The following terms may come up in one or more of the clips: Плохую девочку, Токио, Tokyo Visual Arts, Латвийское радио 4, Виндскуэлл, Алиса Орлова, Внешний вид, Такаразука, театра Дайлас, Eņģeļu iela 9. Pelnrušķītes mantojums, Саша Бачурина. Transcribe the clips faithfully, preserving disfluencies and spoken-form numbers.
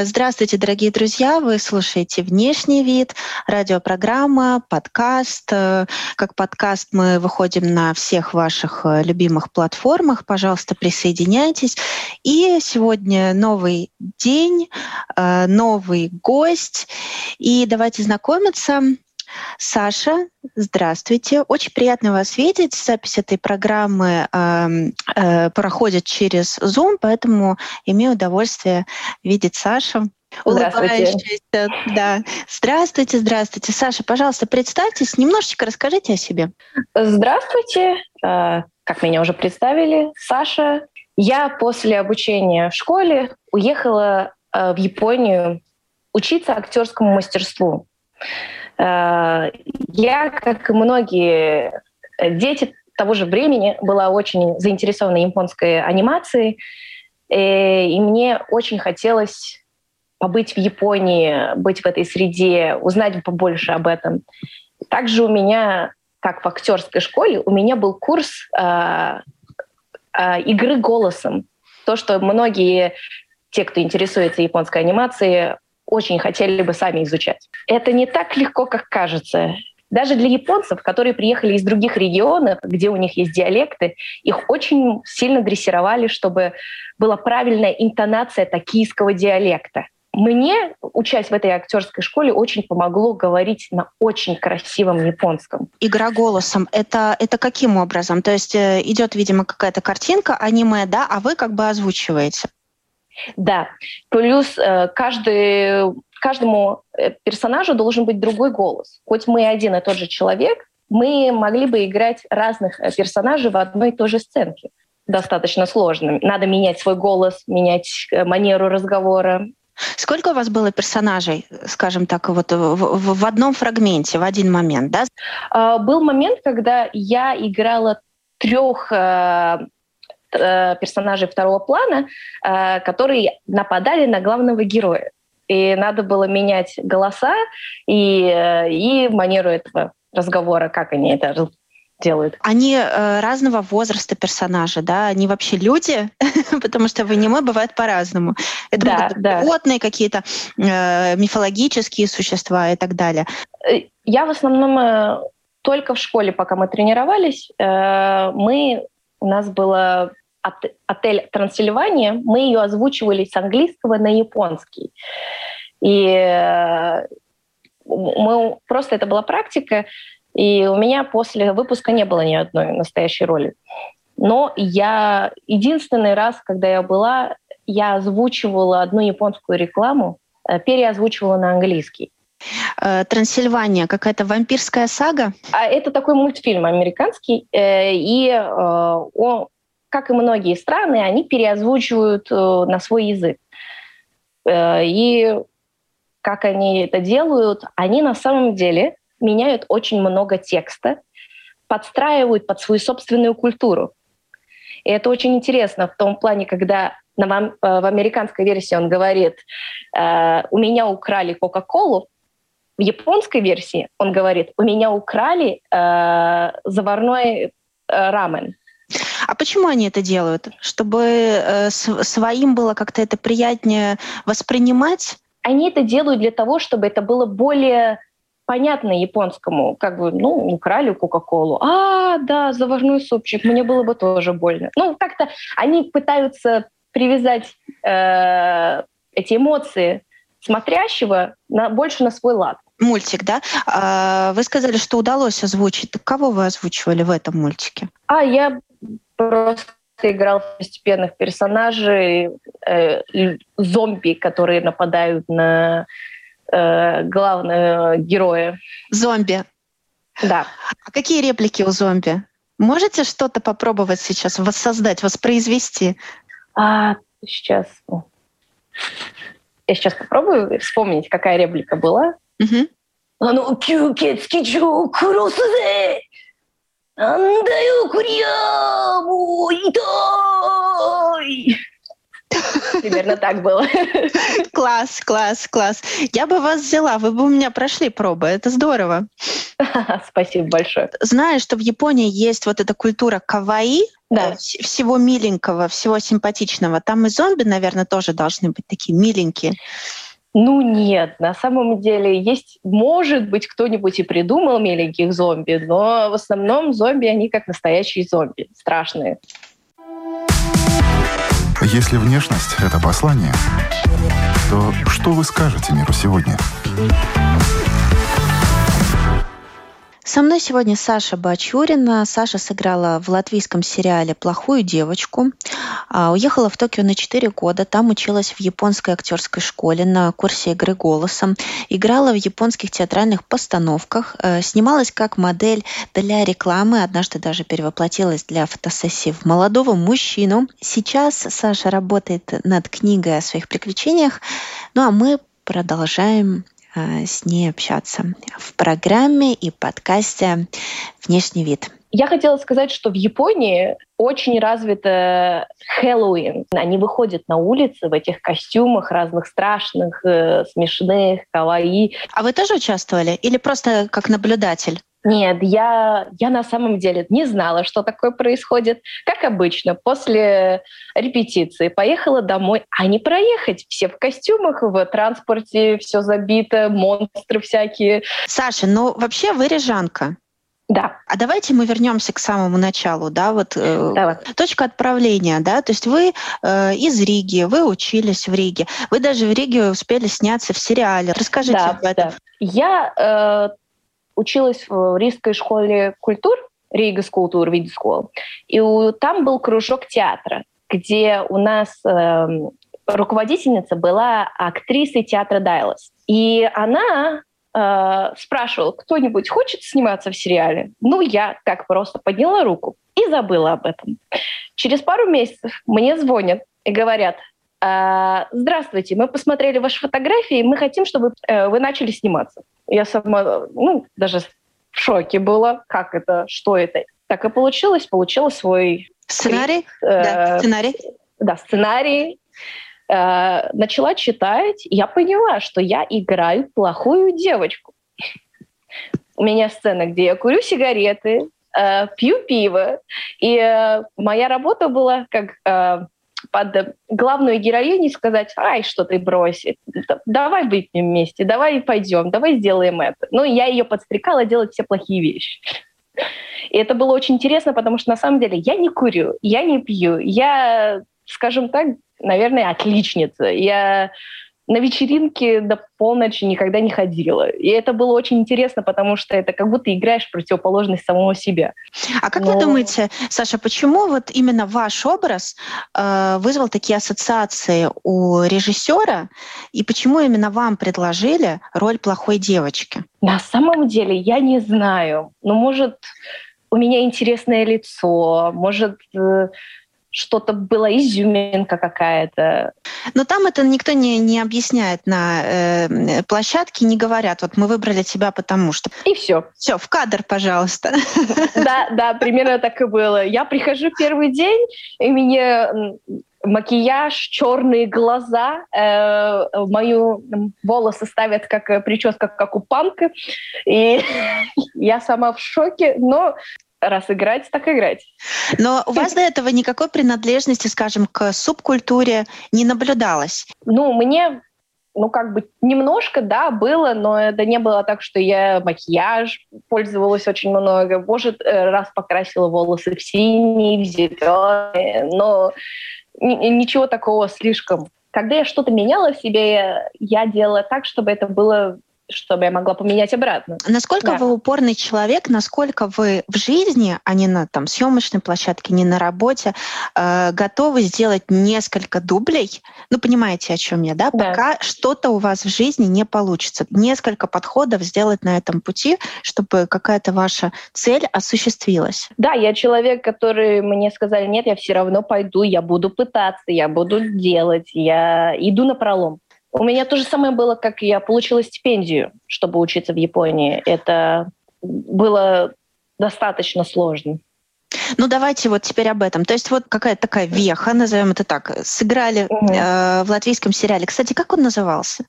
Здравствуйте, дорогие друзья! Вы слушаете «Внешний вид», радиопрограмма, подкаст. Как подкаст мы выходим на всех ваших любимых платформах. Пожалуйста, присоединяйтесь. И сегодня новый день, новый гость. И давайте знакомиться. Саша, здравствуйте. Очень приятно вас видеть. Запись этой программы э, э, проходит через Zoom, поэтому имею удовольствие видеть Сашу. Здравствуйте. Да. Здравствуйте, здравствуйте. Саша, пожалуйста, представьтесь, немножечко расскажите о себе. Здравствуйте. Как меня уже представили, Саша. Я после обучения в школе уехала в Японию учиться актерскому мастерству. Я, как и многие дети того же времени, была очень заинтересована японской анимацией, и мне очень хотелось побыть в Японии, быть в этой среде, узнать побольше об этом. Также у меня, как в актерской школе, у меня был курс э, э, игры голосом. То, что многие, те, кто интересуется японской анимацией, очень хотели бы сами изучать. Это не так легко, как кажется. Даже для японцев, которые приехали из других регионов, где у них есть диалекты, их очень сильно дрессировали, чтобы была правильная интонация токийского диалекта. Мне, учась в этой актерской школе, очень помогло говорить на очень красивом японском. Игра голосом. Это, это каким образом? То есть идет, видимо, какая-то картинка, аниме, да, а вы как бы озвучиваете? Да, плюс каждый, каждому персонажу должен быть другой голос. Хоть мы один и тот же человек, мы могли бы играть разных персонажей в одной и той же сценке. Достаточно сложно. Надо менять свой голос, менять манеру разговора. Сколько у вас было персонажей, скажем так, вот в, в, в одном фрагменте, в один момент, да? Был момент, когда я играла трех персонажей второго плана, которые нападали на главного героя. И надо было менять голоса и, и манеру этого разговора, как они это делают. Они э, разного возраста персонажи, да? Они вообще люди, потому что в аниме бывает по-разному. Это да, могут быть да. Животные какие-то, э, мифологические существа и так далее. Я в основном э, только в школе, пока мы тренировались, э, мы... У нас было... отель «Трансильвания», мы ее озвучивали с английского на японский. И мы, просто это была практика, и у меня после выпуска не было ни одной настоящей роли. Но я единственный раз, когда я была, я озвучивала одну японскую рекламу, переозвучивала на английский. «Трансильвания», какая-то вампирская сага? А это такой мультфильм американский, и он... Как и многие страны, они переозвучивают на свой язык. И как они это делают, они на самом деле меняют очень много текста, подстраивают под свою собственную культуру. И это очень интересно в том плане, когда на, в американской версии он говорит «У меня украли Кока-Колу», в японской версии он говорит «У меня украли э, заварной рамен». А почему они это делают? Чтобы э, с, своим было как-то это приятнее воспринимать? Они это делают для того, чтобы это было более понятно японскому. Как бы, ну, украли Кока-Колу. А, да, заварной супчик, мне было бы тоже больно. Ну, как-то они пытаются привязать э, эти эмоции смотрящего на, больше на свой лад. Мультик, да? Вы сказали, что удалось озвучить. Так кого вы озвучивали в этом мультике? А, я просто играл второстепенных персонажей, э, зомби, которые нападают на э, главного героя. Зомби? Да. А какие реплики у зомби? Можете что-то попробовать сейчас воссоздать, воспроизвести? А, сейчас... Я сейчас попробую вспомнить, какая реплика была. Угу. あの吸血鬼女を殺すぜなんだよこりゃもう痛いПримерно так было. Класс, класс, класс. Я бы вас взяла, вы бы у меня прошли пробы, это здорово. Спасибо большое. Знаю, что в Японии есть вот эта культура каваи, да. Всего миленького, всего симпатичного. Там и зомби, наверное, тоже должны быть такие миленькие. Ну нет, на самом деле есть, может быть, кто-нибудь и придумал миленьких зомби, но в основном зомби, они как настоящие зомби, страшные. Если внешность — это послание, то что вы скажете миру сегодня? Со мной сегодня Саша Бачурина. Саша сыграла в латвийском сериале «Плохую девочку». Уехала в Токио на четыре года. Там училась в японской актерской школе на курсе игры голосом. Играла в японских театральных постановках. Снималась как модель для рекламы. Однажды даже перевоплотилась для фотосессии в молодого мужчину. Сейчас Саша работает над книгой о своих приключениях. Ну а мы продолжаем с ней общаться в программе и подкасте «Внешний вид». Я хотела сказать, что в Японии очень развито Хэллоуин. Они выходят на улицы в этих костюмах разных страшных, смешных, каваи. А вы тоже участвовали или просто как наблюдатель? Нет, я, я на самом деле не знала, что такое происходит. Как обычно, после репетиции поехала домой, а не проехать. Все в костюмах, в транспорте, все забито, монстры всякие. Саша, ну вообще вы рижанка. Да. А давайте мы вернемся к самому началу, да, вот э, точка отправления, да, то есть вы э, из Риги, вы учились в Риге, вы даже в Риге успели сняться в сериале. Расскажите да, об этом. Да. Я э, училась в Рижской школе культур, Рига's культур, Виндскуэлл, и у, там был кружок театра, где у нас э, руководительница была актрисой театра Дайлас, и она спрашивал, кто-нибудь хочет сниматься в сериале? Ну, я так просто подняла руку и забыла об этом. Через пару месяцев мне звонят и говорят, здравствуйте, мы посмотрели ваши фотографии, мы хотим, чтобы вы начали сниматься. Я сама, ну, даже в шоке была, как это, что это. Так и получилось, получила свой сценарий. Да, сценарий. Да, сценарий. Начала читать, я поняла, что я играю плохую девочку. У меня сцена, где я курю сигареты, пью пиво, и моя работа была как под главную героиню сказать, ай, что ты бросишь, давай выпьем вместе, давай пойдем, давай сделаем это. Ну, я ее подстрекала делать все плохие вещи. И это было очень интересно, потому что на самом деле я не курю, я не пью, я, скажем так, наверное, отличница. Я на вечеринке до полночи никогда не ходила. И это было очень интересно, потому что это как будто играешь в противоположность самого себя. А как Но... вы думаете, Саша, почему вот именно ваш образ э, вызвал такие ассоциации у режиссера? И почему именно вам предложили роль плохой девочки? На самом деле я не знаю. Ну, может, у меня интересное лицо, может... Э, что-то была изюминка какая-то. Но там это никто не, не объясняет на э, площадке, не говорят, вот мы выбрали тебя потому что... И все. Все, в кадр, пожалуйста. Да, да, примерно так и было. Я прихожу первый день, и мне макияж, черные глаза, э, мою волосы ставят как прическа, как у панка, и я сама в шоке, но... Раз играть, так играть. Но у вас до этого никакой принадлежности, скажем, к субкультуре не наблюдалось? Ну, мне, ну, как бы немножко, да, было, но это не было так, что я макияж пользовалась очень много. Может, раз покрасила волосы в синий, в зеленый, но ничего такого слишком. Когда я что-то меняла в себе, я делала так, чтобы это было... чтобы я могла поменять обратно. Насколько да. вы упорный человек, насколько вы в жизни, а не на там, съемочной площадке, не на работе, э, готовы сделать несколько дублей, ну, понимаете, о чем я, да? да? Пока что-то у вас в жизни не получится. Несколько подходов сделать на этом пути, чтобы какая-то ваша цель осуществилась. Да, я человек, который мне сказали, нет, я все равно пойду, я буду пытаться, я буду делать, я иду напролом. У меня то же самое было, как я получила стипендию, чтобы учиться в Японии. Это было достаточно сложно. Ну, давайте вот теперь об этом. То есть вот какая-то такая веха, назовем это так, сыграли mm-hmm. э, в латвийском сериале. Кстати, как он назывался?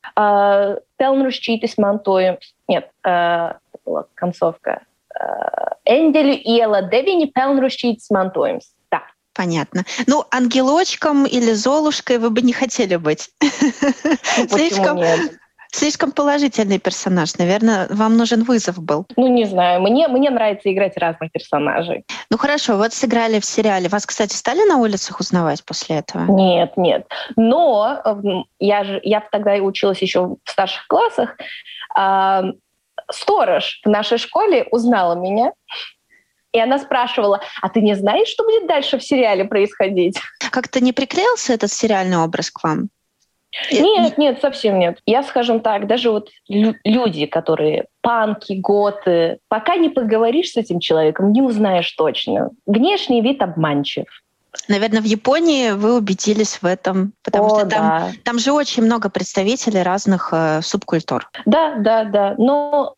«Пелнрушчитис мантоимс». Нет, э, концовка. «Энделю иела девини пелнрушчитис мантоимс». Да. Понятно. Ну, ангелочком или Золушкой вы бы не хотели быть. Слишком... Слишком положительный персонаж. Наверное, вам нужен вызов был. Ну, не знаю. Мне, мне нравится играть разных персонажей. Ну, хорошо. Вот сыграли в сериале. Вас, кстати, стали на улицах узнавать после этого? Нет, нет. Но я, же, я тогда училась еще в старших классах. Э, сторож в нашей школе узнала меня. И она спрашивала, а ты не знаешь, что будет дальше в сериале происходить? Как-то не приклеился этот сериальный образ к вам? Нет, нет, совсем нет. Я, скажем так, даже вот люди, которые панки, готы, пока не поговоришь с этим человеком, не узнаешь точно. Внешний вид обманчив. Наверное, в Японии вы убедились в этом, потому О, что там, да. там же очень много представителей разных э, субкультур. Да, да, да. Но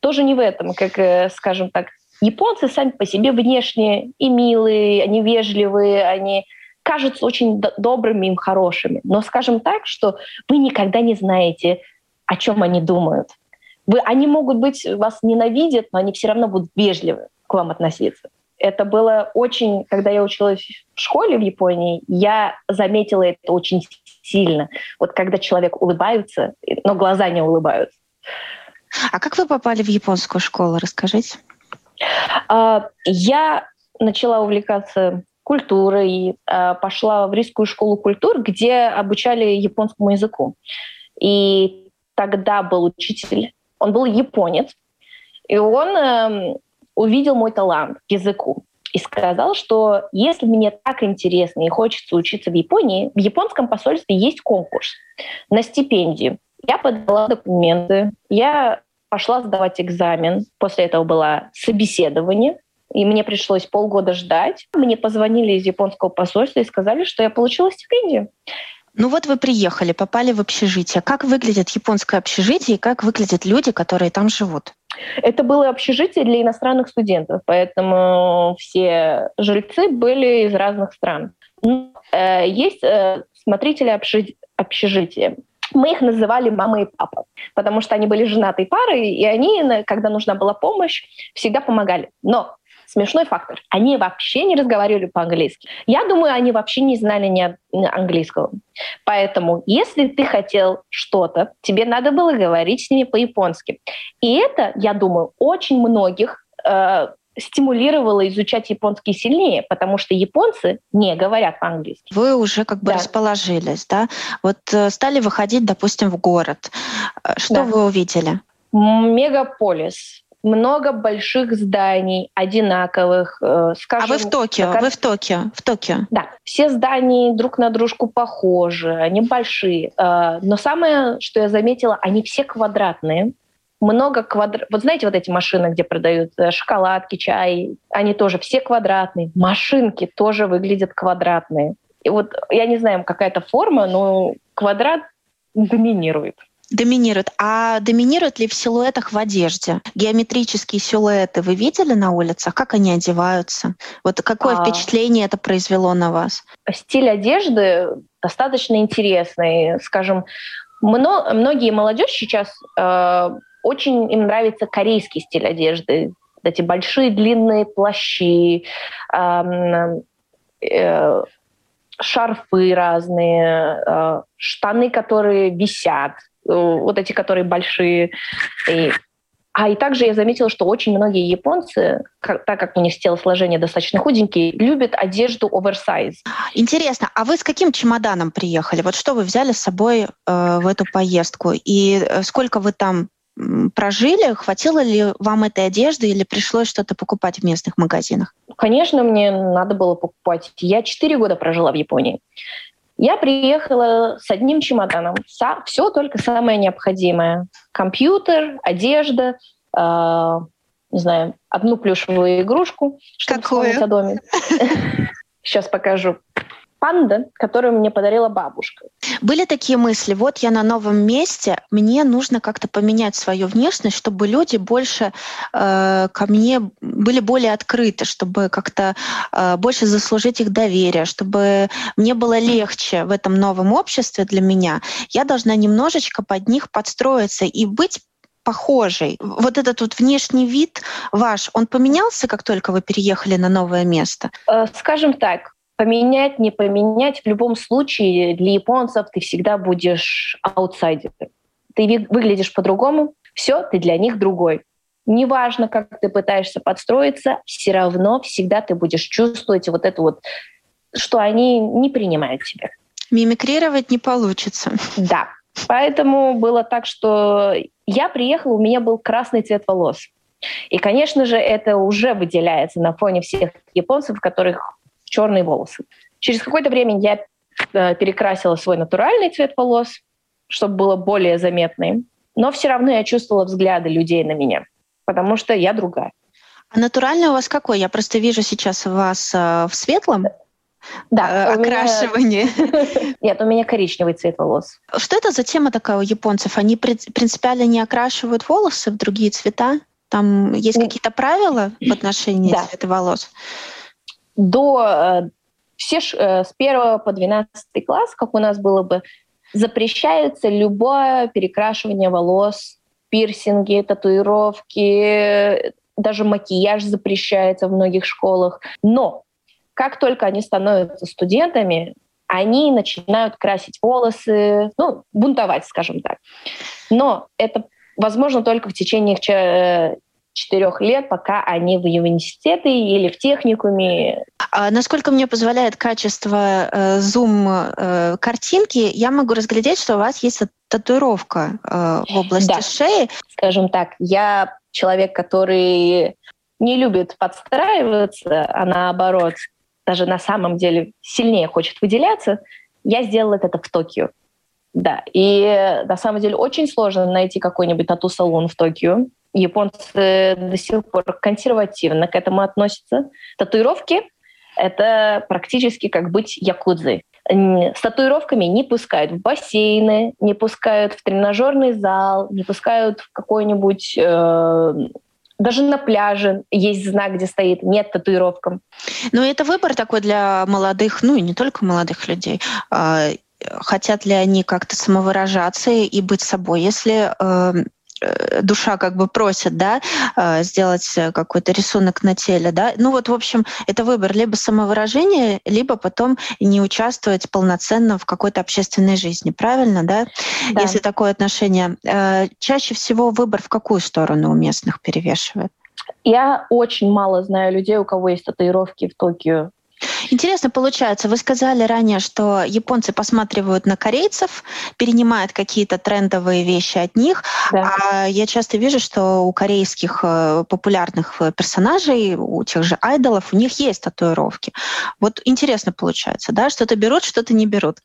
тоже не в этом, как, э, скажем так, японцы сами по себе внешне и милые, они вежливые, они... кажутся очень добрыми им, хорошими. Но скажем так, что вы никогда не знаете, о чем они думают. Вы, они могут быть, вас ненавидят, но они все равно будут вежливы к вам относиться. Это было очень... Когда я училась в школе в Японии, я заметила это очень сильно. Вот когда человек улыбается, но глаза не улыбаются. А как вы попали в японскую школу? Расскажите. Я начала увлекаться... культуры, и э, пошла в Рижскую школу культур, где обучали японскому языку. И тогда был учитель, он был японец, и он э, увидел мой талант к языку и сказал, что если мне так интересно и хочется учиться в Японии, в японском посольстве есть конкурс на стипендию. Я подала документы, я пошла сдавать экзамен, после этого было собеседование, и мне пришлось полгода ждать. Мне позвонили из японского посольства и сказали, что я получила стипендию. Ну вот вы приехали, попали в общежитие. Как выглядит японское общежитие и как выглядят люди, которые там живут? Это было общежитие для иностранных студентов, поэтому все жильцы были из разных стран. Есть смотрители общежития. Мы их называли мама и папа, потому что они были женатой парой, и они, когда нужна была помощь, всегда помогали. Но смешной фактор. Они вообще не разговаривали по-английски. Я думаю, они вообще не знали ни английского. Поэтому, если ты хотел что-то, тебе надо было говорить с ними по-японски. И это, я думаю, очень многих э, стимулировало изучать японский сильнее, потому что японцы не говорят по-английски. Вы уже как бы да. расположились, да? Вот стали выходить, допустим, в город. Что да. вы увидели? Мегаполис. Много больших зданий, одинаковых. Скажем, а вы в Токио? Такар... Вы в Токио? В Токио? Да. Все здания друг на дружку похожи, они большие. Но самое, что я заметила, они все квадратные. Много квадратных. Вот знаете, вот эти машины, где продают шоколадки, чай, они тоже все квадратные. Машинки тоже выглядят квадратные. И вот я не знаю, какая-то форма, но квадрат доминирует. Доминируют. А доминируют ли в силуэтах в одежде? Геометрические силуэты вы видели на улицах? Как они одеваются? Вот какое а... впечатление это произвело на вас? Стиль одежды достаточно интересный. Скажем, мно... многие молодежь сейчас э, очень им нравится корейский стиль одежды. Эти большие длинные плащи, э, э, шарфы разные, э, штаны, которые висят. Вот эти, которые большие. И... А и также я заметила, что очень многие японцы, как, так как у них телосложение достаточно худенькие, любят одежду оверсайз. Интересно, а вы с каким чемоданом приехали? Вот что вы взяли с собой э, в эту поездку? И сколько вы там прожили? Хватило ли вам этой одежды или пришлось что-то покупать в местных магазинах? Конечно, мне надо было покупать. Я четыре года прожила в Японии. Я приехала с одним чемоданом. Все только самое необходимое. Компьютер, одежда, э, не знаю, одну плюшевую игрушку, чтобы вспомнить о доме. Сейчас покажу. панда, которую мне подарила бабушка. Были такие мысли: вот я на новом месте, мне нужно как-то поменять свою внешность, чтобы люди больше э, ко мне были более открыты, чтобы как-то э, больше заслужить их доверие, чтобы мне было легче в этом новом обществе для меня. Я должна немножечко под них подстроиться и быть похожей. Вот этот вот внешний вид ваш, он поменялся, как только вы переехали на новое место? Скажем так, поменять, не поменять, в любом случае для японцев ты всегда будешь аутсайдером. Ты выглядишь по-другому, все, ты для них другой. Неважно, как ты пытаешься подстроиться, все равно всегда ты будешь чувствовать вот это вот, что они не принимают тебя. Мимикрировать не получится. Да. Поэтому было так, что я приехала, у меня был красный цвет волос. И, конечно же, это уже выделяется на фоне всех японцев, которых черные волосы. Через какое-то время я перекрасила свой натуральный цвет волос, чтобы было более заметным. Но все равно я чувствовала взгляды людей на меня, потому что я другая. А натуральный у вас какой? Я просто вижу сейчас вас в светлом. Да, окрашивание. Меня... Нет, у меня коричневый цвет волос. Что это за тема такая у японцев? Они принципиально не окрашивают волосы в другие цвета? Там есть какие-то правила в отношении да. цвета волос? До все с первого по двенадцатый класс, как у нас было бы, запрещается любое перекрашивание волос, пирсинги, татуировки, даже макияж запрещается в многих школах. Но как только они становятся студентами, они начинают красить волосы, ну, бунтовать, скажем так. Но это возможно только в течение четырех лет, пока они в университете или в техникуме. А насколько мне позволяет качество э, зум-картинки, э, я могу разглядеть, что у вас есть татуировка э, в области да. шеи. Скажем так, я человек, который не любит подстраиваться, а наоборот, даже на самом деле сильнее хочет выделяться, я сделала это в Токио. Да, и на самом деле очень сложно найти какой-нибудь тату-салон в Токио. Японцы до сих пор консервативно к этому относятся. Татуировки — это практически как быть якудзой. С татуировками не пускают в бассейны, не пускают в тренажерный зал, не пускают в какой-нибудь... Э- Даже на пляже есть знак, где стоит «нет татуировкам». Ну, это выбор такой для молодых, ну и не только молодых людей. Хотят ли они как-то самовыражаться и быть собой, если душа как бы просит, да, сделать какой-то рисунок на теле, да. Ну вот, в общем, это выбор либо самовыражение, либо потом не участвовать полноценно в какой-то общественной жизни, правильно, да? Да. Если такое отношение. Чаще всего выбор в какую сторону у местных перевешивает? Я очень мало знаю людей, у кого есть татуировки в Токио. Интересно получается, вы сказали ранее, что японцы посматривают на корейцев, перенимают какие-то трендовые вещи от них, да. А я часто вижу, что у корейских популярных персонажей, у тех же айдолов, у них есть татуировки. Вот интересно получается, да, что-то берут, что-то не берут.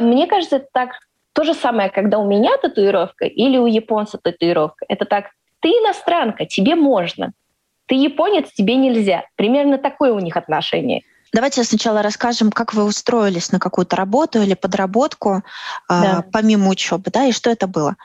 Мне кажется, это так то же самое, когда у меня татуировка или у японца татуировка. Это так, ты иностранка, тебе можно, ты японец, тебе нельзя. Примерно такое у них отношение. Давайте сначала расскажем, как вы устроились на какую-то работу или подработку, да. э, помимо учебы, да, и что это было?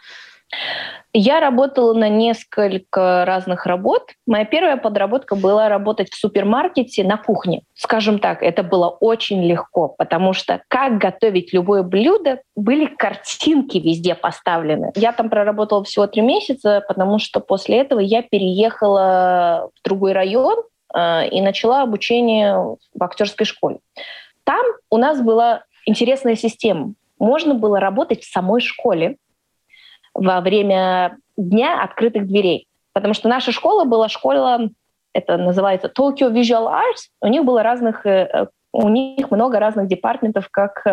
Я работала на несколько разных работ. Моя первая подработка была работать в супермаркете на кухне. Скажем так, это было очень легко, потому что как готовить любое блюдо, были картинки везде поставлены. Я там проработала всего три месяца, потому что после этого я переехала в другой район, и начала обучение в актерской школе. Там у нас была интересная система. Можно было работать в самой школе во время дня открытых дверей. Потому что наша школа была школа, это называется Tokyo Visual Arts. У них было разных, у них много разных департаментов, как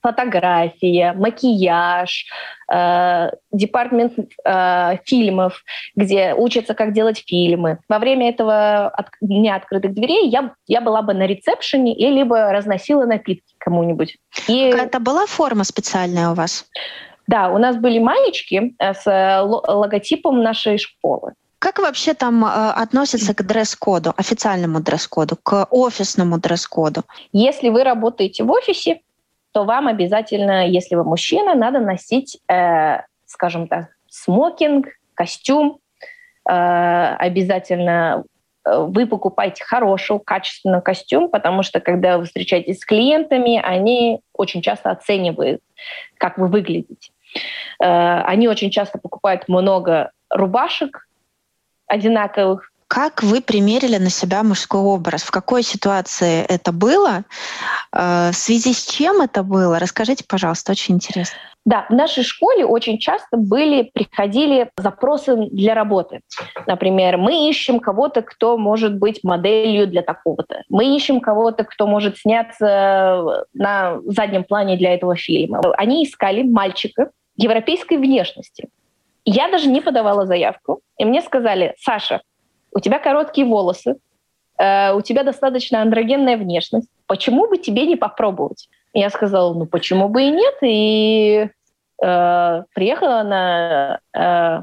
фотография, макияж, э, департмент э, фильмов, где учатся, как делать фильмы. Во время этого от, дня открытых дверей я, я была бы на ресепшене и либо разносила напитки кому-нибудь. И... Какая-то была форма специальная у вас? Да, у нас были маечки с логотипом нашей школы. Как вообще там э, относятся к дресс-коду, официальному дресс-коду, к офисному дресс-коду? Если вы работаете в офисе, то вам обязательно, если вы мужчина, надо носить, э, скажем так, смокинг, костюм. Э, обязательно вы покупаете хороший, качественный костюм, потому что, когда вы встречаетесь с клиентами, они очень часто оценивают, как вы выглядите. Э, они очень часто покупают много рубашек, одинаковых. Как вы примерили на себя мужской образ? В какой ситуации это было? В связи с чем это было? Расскажите, пожалуйста, очень интересно. Да, в нашей школе очень часто были, приходили запросы для работы. Например, мы ищем кого-то, кто может быть моделью для такого-то. Мы ищем кого-то, кто может сняться на заднем плане для этого фильма. Они искали мальчика европейской внешности. Я даже не подавала заявку, и мне сказали: Саша, у тебя короткие волосы, э, у тебя достаточно андрогенная внешность, почему бы тебе не попробовать? И я сказала: ну почему бы и нет, и э, приехала на э,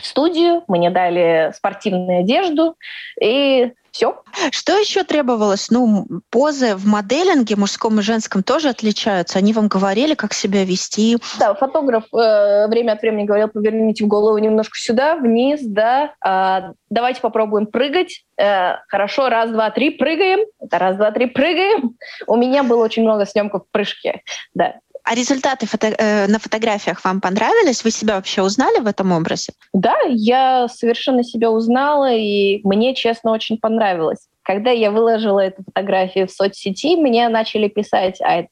студию, мне дали спортивную одежду, и все. Что еще требовалось? Ну, позы в моделинге мужском и женском тоже отличаются. Они вам говорили, как себя вести? Да, фотограф э, время от времени говорил: поверните голову немножко сюда, вниз, да. Э, давайте попробуем прыгать. Э, хорошо, раз, два, три, прыгаем. Это раз, два, три, прыгаем. У меня было очень много снимков в прыжке, да. А результаты фото- э, на фотографиях вам понравились? Вы себя вообще узнали в этом образе? Да, я совершенно себя узнала, и мне, честно, очень понравилось. Когда я выложила эту фотографию в соцсети, мне начали писать, а,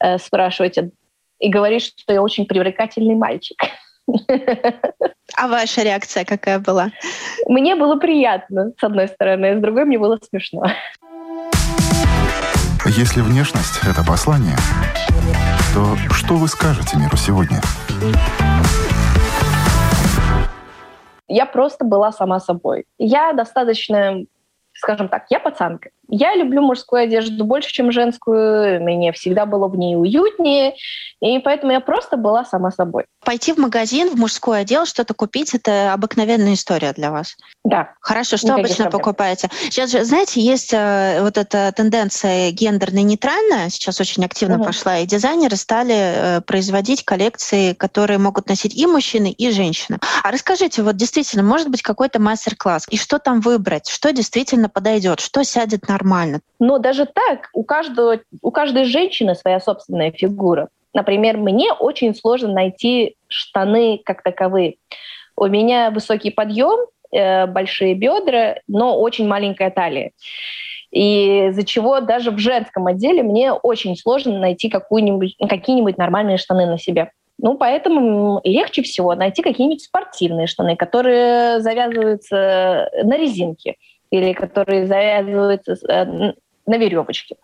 э, спрашивать, и говорить, что я очень привлекательный мальчик. А ваша реакция какая была? Мне было приятно, с одной стороны, а с другой мне было смешно. Если внешность — это послание, то что вы скажете миру сегодня? Я просто была сама собой. Я достаточно, скажем так, я пацанка. Я люблю мужскую одежду больше, чем женскую. Мне всегда было в ней уютнее. И поэтому я просто была сама собой. Пойти в магазин, в мужскую одежду, что-то купить — это обыкновенная история для вас? Да. Хорошо. Что обычно проблем. Покупаете? Сейчас же, знаете, есть э, вот эта тенденция гендерно-нейтральная. Сейчас очень активно угу. пошла. И дизайнеры стали э, производить коллекции, которые могут носить и мужчины, и женщины. А расскажите, вот действительно, может быть какой-то мастер-класс? И что там выбрать? Что действительно подойдет? Что сядет нормально? Но даже так, у каждого, у каждой женщины своя собственная фигура. Например, мне очень сложно найти штаны как таковые. У меня высокий подъем, большие бедра, но очень маленькая талия. И из-за чего даже в женском отделе мне очень сложно найти какую-нибудь, какие-нибудь нормальные штаны на себе. Ну, поэтому легче всего найти какие-нибудь спортивные штаны, которые завязываются на резинке или которые завязываются на веревочке.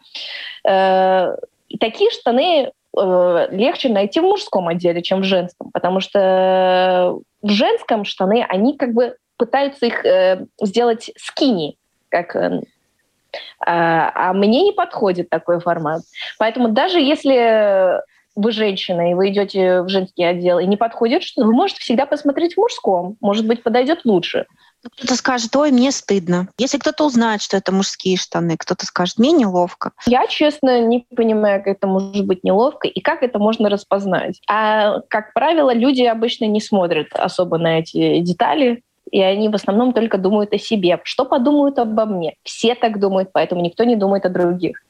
И такие штаны легче найти в мужском отделе, чем в женском, потому что в женском штаны, они как бы пытаются их э, сделать skinny, как, э, а мне не подходит такой формат. Поэтому даже если вы женщина, и вы идете в женский отдел, и не подходит, что вы можете всегда посмотреть в мужском, может быть, подойдет лучше. Кто-то скажет: ой, мне стыдно. Если кто-то узнает, что это мужские штаны, кто-то скажет: мне неловко. Я, честно, не понимаю, как это может быть неловко и как это можно распознать. А, как правило, люди обычно не смотрят особо на эти детали, и они в основном только думают о себе. Что подумают обо мне? Все так думают, поэтому никто не думает о других.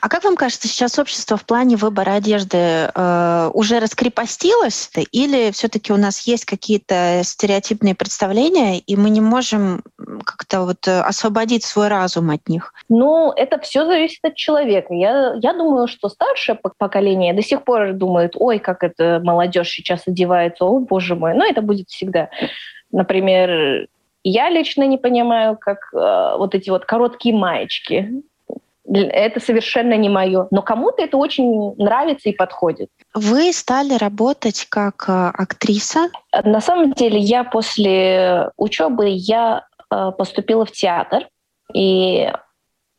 А как вам кажется, сейчас общество в плане выбора одежды э, уже раскрепостилось? Или все-таки у нас есть какие-то стереотипные представления, и мы не можем как-то вот освободить свой разум от них? Ну, это все зависит от человека. Я, я думаю, что старшее поколение до сих пор думает: ой, как это молодежь сейчас одевается, о, боже мой. Но это будет всегда. Например, я лично не понимаю, как э, вот эти вот короткие маечки. Это совершенно не мое. Но кому-то это очень нравится и подходит. Вы стали работать как актриса? На самом деле, я после учебы я поступила в театр. И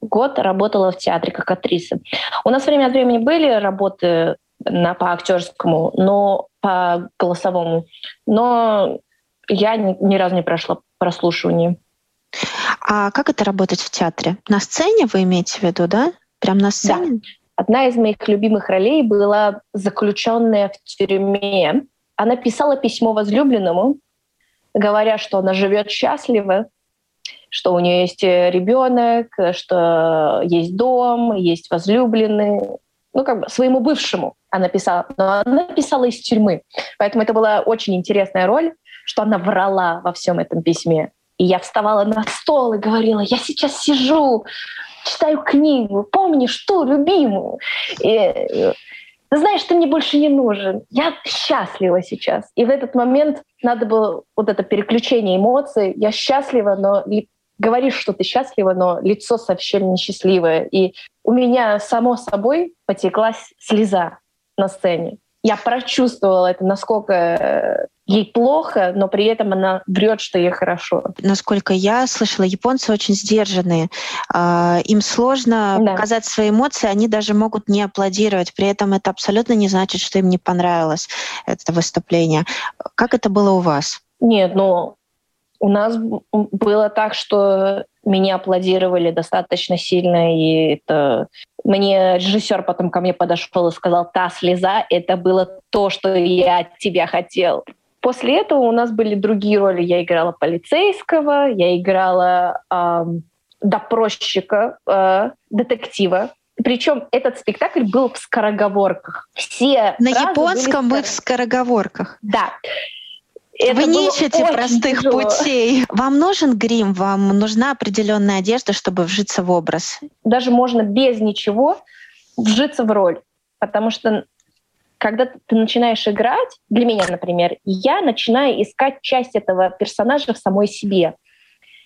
год работала в театре как актриса. У нас время от времени были работы на, по актерскому, но по голосовому. Но я ни, ни разу не прошла прослушивание. А как это работать в театре? На сцене вы имеете в виду, да? Прям на сцене? Да. Одна из моих любимых ролей была заключенная в тюрьме. Она писала письмо возлюбленному, говоря, что она живет счастливо, что у нее есть ребенок, что есть дом, есть возлюбленный. Ну, как бы своему бывшему она писала. Но она писала из тюрьмы. Поэтому это была очень интересная роль, что она врала во всем этом письме. И я вставала на стол и говорила: я сейчас сижу, читаю книгу, помнишь ту любимую. И, ты знаешь, ты мне больше не нужен. Я счастлива сейчас. И в этот момент надо было вот это переключение эмоций. Я счастлива, но говоришь, что ты счастлива, но лицо совсем несчастливое. И у меня само собой потекла слеза на сцене. Я прочувствовала это, насколько ей плохо, но при этом она врет, что ей хорошо. Насколько я слышала, японцы очень сдержанные. Им сложно да. показать свои эмоции, они даже могут не аплодировать. При этом это абсолютно не значит, что им не понравилось это выступление. Как это было у вас? Нет, ну, у нас было так, что меня аплодировали достаточно сильно, и это... Мне режиссер потом ко мне подошел и сказал: «Та слеза, это было то, что я от тебя хотел». После этого у нас были другие роли. Я играла полицейского, я играла э, допросчика, э, детектива. Причем этот спектакль был в скороговорках. Все на японском были в скороговорках. Да. Это Вы не ищете простых тяжело. путей. Вам нужен грим, вам нужна определенная одежда, чтобы вжиться в образ. Даже можно без ничего вжиться в роль. Потому что когда ты начинаешь играть, для меня, например, я начинаю искать часть этого персонажа в самой себе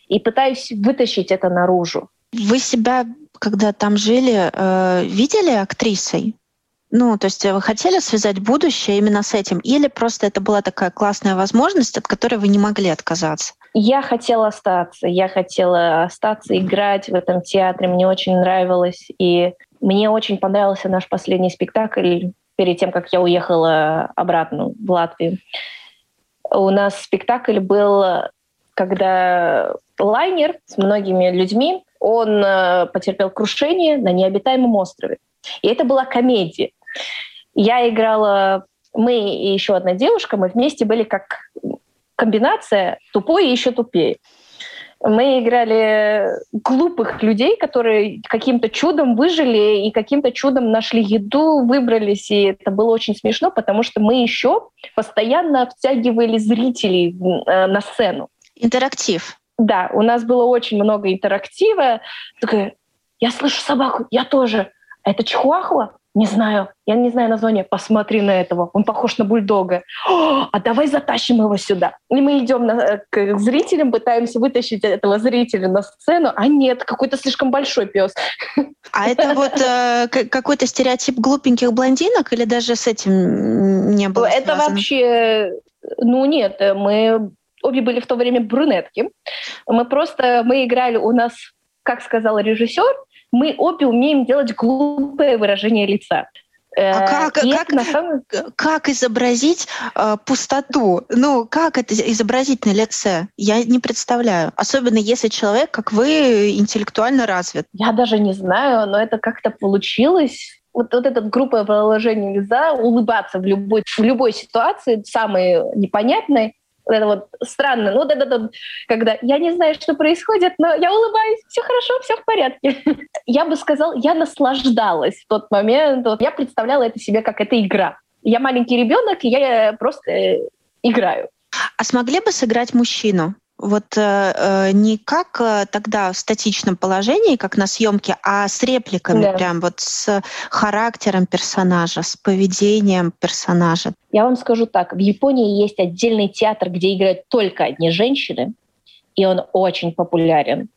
и пытаюсь вытащить это наружу. Вы себя, когда там жили, видели актрисой? Ну, то есть вы хотели связать будущее именно с этим? Или просто это была такая классная возможность, от которой вы не могли отказаться? Я хотела остаться. Я хотела остаться, играть в этом театре. Мне очень нравилось. И мне очень понравился наш последний спектакль перед тем, как я уехала обратно в Латвию. У нас спектакль был, когда лайнер с многими людьми, он потерпел крушение на необитаемом острове. И это была комедия. Я играла, мы и еще одна девушка, мы вместе были как комбинация тупой и еще тупее. Мы играли глупых людей, которые каким-то чудом выжили и каким-то чудом нашли еду, выбрались. И это было очень смешно, потому что мы еще постоянно втягивали зрителей на сцену. Интерактив. Да, у нас было очень много интерактива. Такая, я слышу собаку, я тоже. Это чихуахуа? Не знаю. Я не знаю название. Посмотри на этого. Он похож на бульдога. О, а давай затащим его сюда. И мы идем на, к зрителям, пытаемся вытащить этого зрителя на сцену. А нет, какой-то слишком большой пес. А это вот э, какой-то стереотип глупеньких блондинок или даже с этим не было связано? Это вообще... Ну нет, мы обе были в то время брюнетки. Мы просто... Мы играли у нас, как сказал режиссер, мы обе умеем делать глупое выражение лица. А как, как, на самом... как изобразить э, пустоту? Ну, как это изобразить на лице? Я не представляю. Особенно если человек, как вы, интеллектуально развит. Я даже не знаю, но это как-то получилось. Вот, вот это глупое выражение лица, улыбаться в любой, в любой ситуации, самой непонятной, это вот странно, ну да, да, да, когда я не знаю, что происходит, но я улыбаюсь, все хорошо, все в порядке. Я бы сказала, я наслаждалась в тот момент, вот, я представляла это себе как это игра. Я маленький ребенок, и я просто играю. А смогли бы сыграть мужчину? Вот э, не как э, тогда в статичном положении, как на съемке, а с репликами, да. Прям вот с характером персонажа, с поведением персонажа. Я вам скажу так, в Японии есть отдельный театр, где играют только одни женщины, и он очень популярен.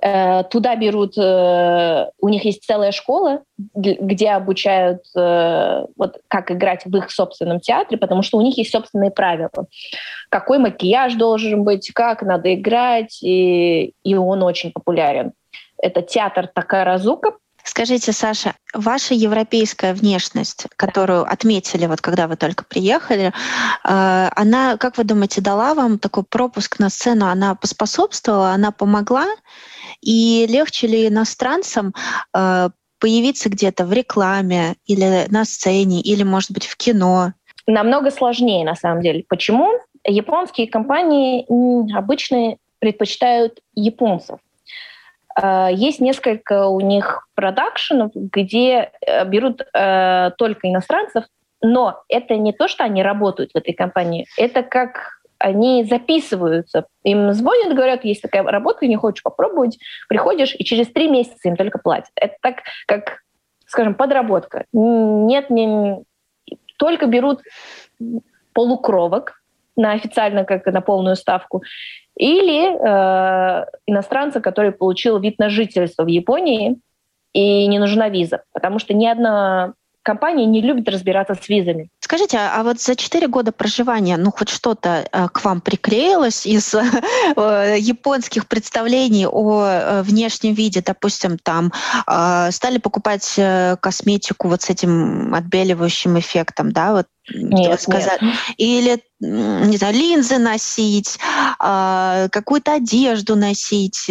Э, туда берут, э, у них есть целая школа, где обучают, э, вот, как играть в их собственном театре, потому что у них есть собственные правила. Какой макияж должен быть, как надо играть, и, и он очень популярен. Это театр Такаразука. Скажите, Саша, ваша европейская внешность, которую отметили, вот когда вы только приехали, она, как вы думаете, дала вам такой пропуск на сцену? Она поспособствовала, она помогла? И легче ли иностранцам появиться где-то в рекламе или на сцене, или, может быть, в кино? Намного сложнее, на самом деле. Почему? Японские компании обычно предпочитают японцев. Есть несколько у них продакшенов, где берут э, только иностранцев, но это не то, что они работают в этой компании, это как они записываются. Им звонят, говорят, есть такая работа, ты не хочешь попробовать, приходишь, и через три месяца им только платят. Это так, как, скажем, подработка. Нет, не, только берут полукровок на официально, как на полную ставку, или э, иностранца, который получил вид на жительство в Японии, и не нужна виза, потому что ни одна компания не любит разбираться с визами. Скажите, а вот за четыре года проживания, ну, хоть что-то э, к вам приклеилось из э, японских представлений о э, внешнем виде? Допустим, там э, стали покупать э, косметику вот с этим отбеливающим эффектом, да, вот? Нет, сказать. Нет. Или, не знаю, линзы носить, какую-то одежду носить,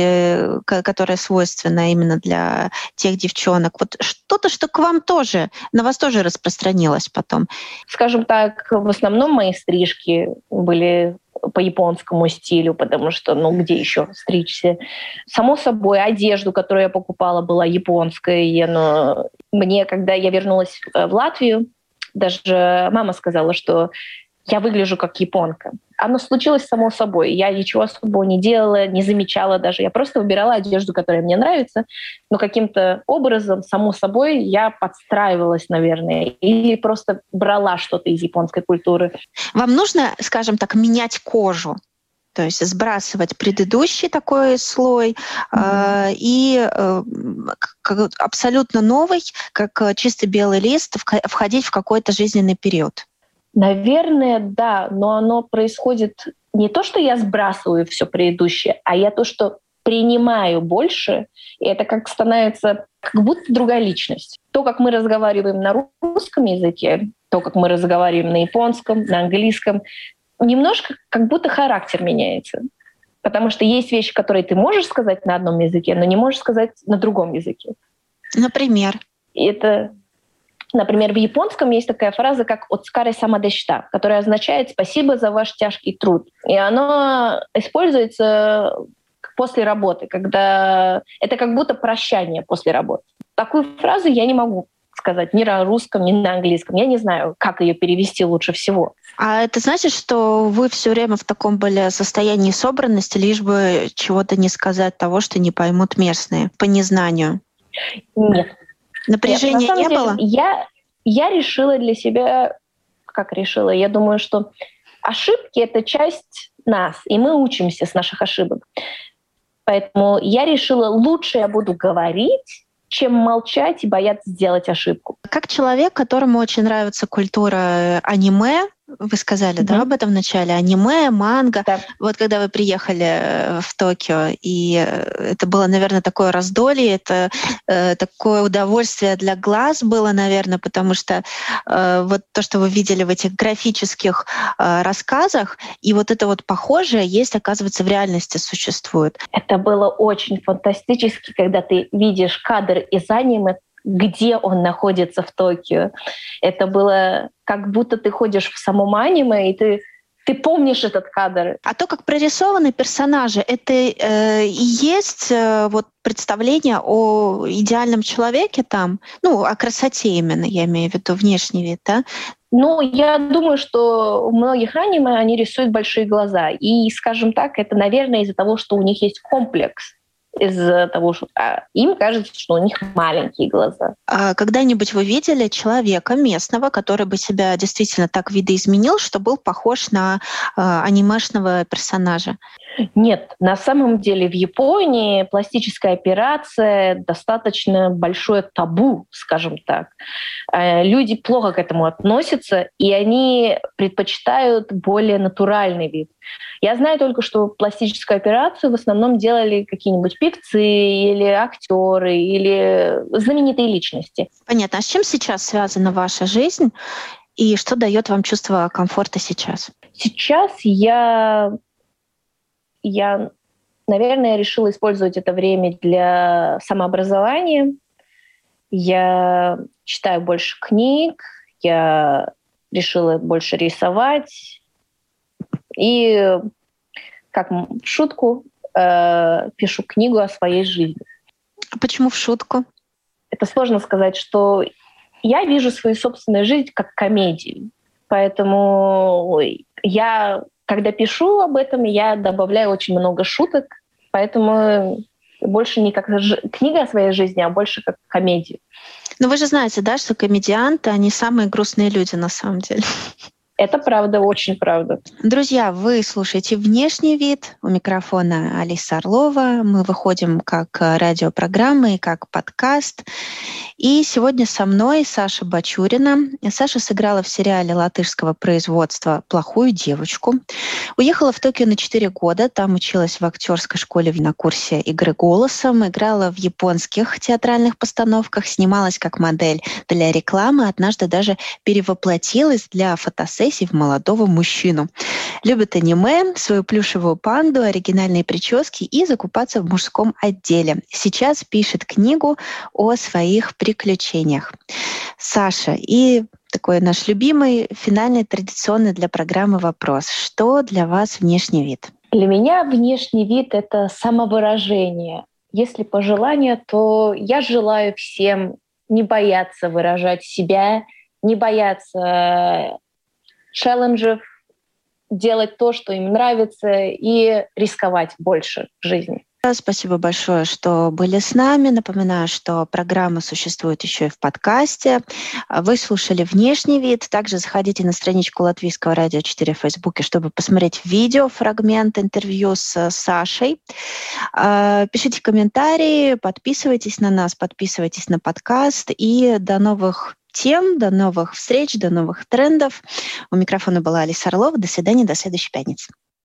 которая свойственна именно для тех девчонок. Вот что-то, что к вам тоже, на вас тоже распространилось потом. Скажем так, в основном мои стрижки были по японскому стилю, потому что, ну, где еще стричься? Само собой, одежду, которую я покупала, была японская. Но мне, когда я вернулась в Латвию, даже мама сказала, что я выгляжу как японка. Оно случилось само собой. Я ничего особого не делала, не замечала даже. Я просто выбирала одежду, которая мне нравится. Но каким-то образом, само собой, я подстраивалась, наверное, или просто брала что-то из японской культуры. Вам нужно, скажем так, менять кожу? То есть сбрасывать предыдущий такой слой mm-hmm. э, и э, как, абсолютно новый, как чистый белый лист, входить в какой-то жизненный период. Наверное, да, но оно происходит не то, что я сбрасываю все предыдущее, а я то, что принимаю больше, и это как становится как будто другая личность. То, как мы разговариваем на русском языке, то, как мы разговариваем на японском, на английском, немножко как будто характер меняется. Потому что есть вещи, которые ты можешь сказать на одном языке, но не можешь сказать на другом языке. Например? Это, например, в японском есть такая фраза, как «отскаре самадешта», которая означает «спасибо за ваш тяжкий труд». И оно используется после работы, когда это как будто прощание после работы. Такую фразу я не могу сказать ни на русском, ни на английском. Я не знаю, как ее перевести лучше всего. А это значит, что вы все время в таком были состоянии собранности, лишь бы чего-то не сказать того, что не поймут местные по незнанию? Нет. Напряжения не было? Я, я решила для себя... Как решила? Я думаю, что ошибки — это часть нас, и мы учимся с наших ошибок. Поэтому я решила, лучше я буду говорить, чем молчать и бояться сделать ошибку. Как человек, которому очень нравится культура аниме, вы сказали, mm-hmm. да, об этом в начале, аниме, манга. Да. Вот когда вы приехали в Токио, и это было, наверное, такое раздолье, это э, такое удовольствие для глаз было, наверное, потому что э, вот то, что вы видели в этих графических э, рассказах, и вот это вот похожее есть, оказывается, в реальности существует. Это было очень фантастически, когда ты видишь кадр из аниме, где он находится в Токио. Это было как будто ты ходишь в самом аниме, и ты, ты помнишь этот кадр. А то, как прорисованы персонажи, это э, и есть э, вот представление о идеальном человеке там, ну, о красоте именно, я имею в виду внешний вид, да? Ну, я думаю, что у многих аниме они рисуют большие глаза. И, скажем так, это, наверное, из-за того, что у них есть комплекс. Из-за того, что а, им кажется, что у них маленькие глаза. А когда-нибудь вы видели человека местного, который бы себя действительно так видоизменил, что был похож на э, анимешного персонажа? Нет, на самом деле в Японии пластическая операция достаточно большое табу, скажем так. Люди плохо к этому относятся, и они предпочитают более натуральный вид. Я знаю только, что пластическую операцию в основном делали какие-нибудь певцы или актеры, или знаменитые личности. Понятно. А с чем сейчас связана ваша жизнь, и что дает вам чувство комфорта сейчас? Сейчас я... Я, наверное, решила использовать это время для самообразования. Я читаю больше книг, я решила больше рисовать. И, как в шутку, э, пишу книгу о своей жизни. А почему в шутку? Это сложно сказать, что я вижу свою собственную жизнь как комедию. Поэтому я... Когда пишу об этом, я добавляю очень много шуток, поэтому больше не как ж... книга о своей жизни, а больше как комедию. Но вы же знаете, да, что комедианты, они самые грустные люди на самом деле. Это правда, очень правда. Друзья, вы слушаете «Внешний вид». У микрофона Алиса Орлова. Мы выходим как радиопрограмма и как подкаст. И сегодня со мной Саша Бачурина. Саша сыграла в сериале латышского производства «Плохую девочку». Уехала в Токио на четыре года. Там училась в актерской школе на курсе игры голосом. Играла в японских театральных постановках. Снималась как модель для рекламы. Однажды даже перевоплотилась для фотосессии в молодого мужчину. Любит аниме, свою плюшевую панду, оригинальные прически и закупаться в мужском отделе. Сейчас пишет книгу о своих приключениях. Саша, и такой наш любимый, финальный, традиционный для программы вопрос. Что для вас внешний вид? Для меня внешний вид — это самовыражение. Если по желанию, то я желаю всем не бояться выражать себя, не бояться челленджев, делать то, что им нравится, и рисковать больше в жизни. Спасибо большое, что были с нами. Напоминаю, что программа существует еще и в подкасте. Вы слушали «Внешний вид». Также заходите на страничку Латвийского радио четыре в Фейсбуке, чтобы посмотреть видео, фрагмент интервью с Сашей. Пишите комментарии, подписывайтесь на нас, подписывайтесь на подкаст. И до новых тем, до новых встреч, до новых трендов. У микрофона была Алиса Орлова. До свидания, до следующей пятницы.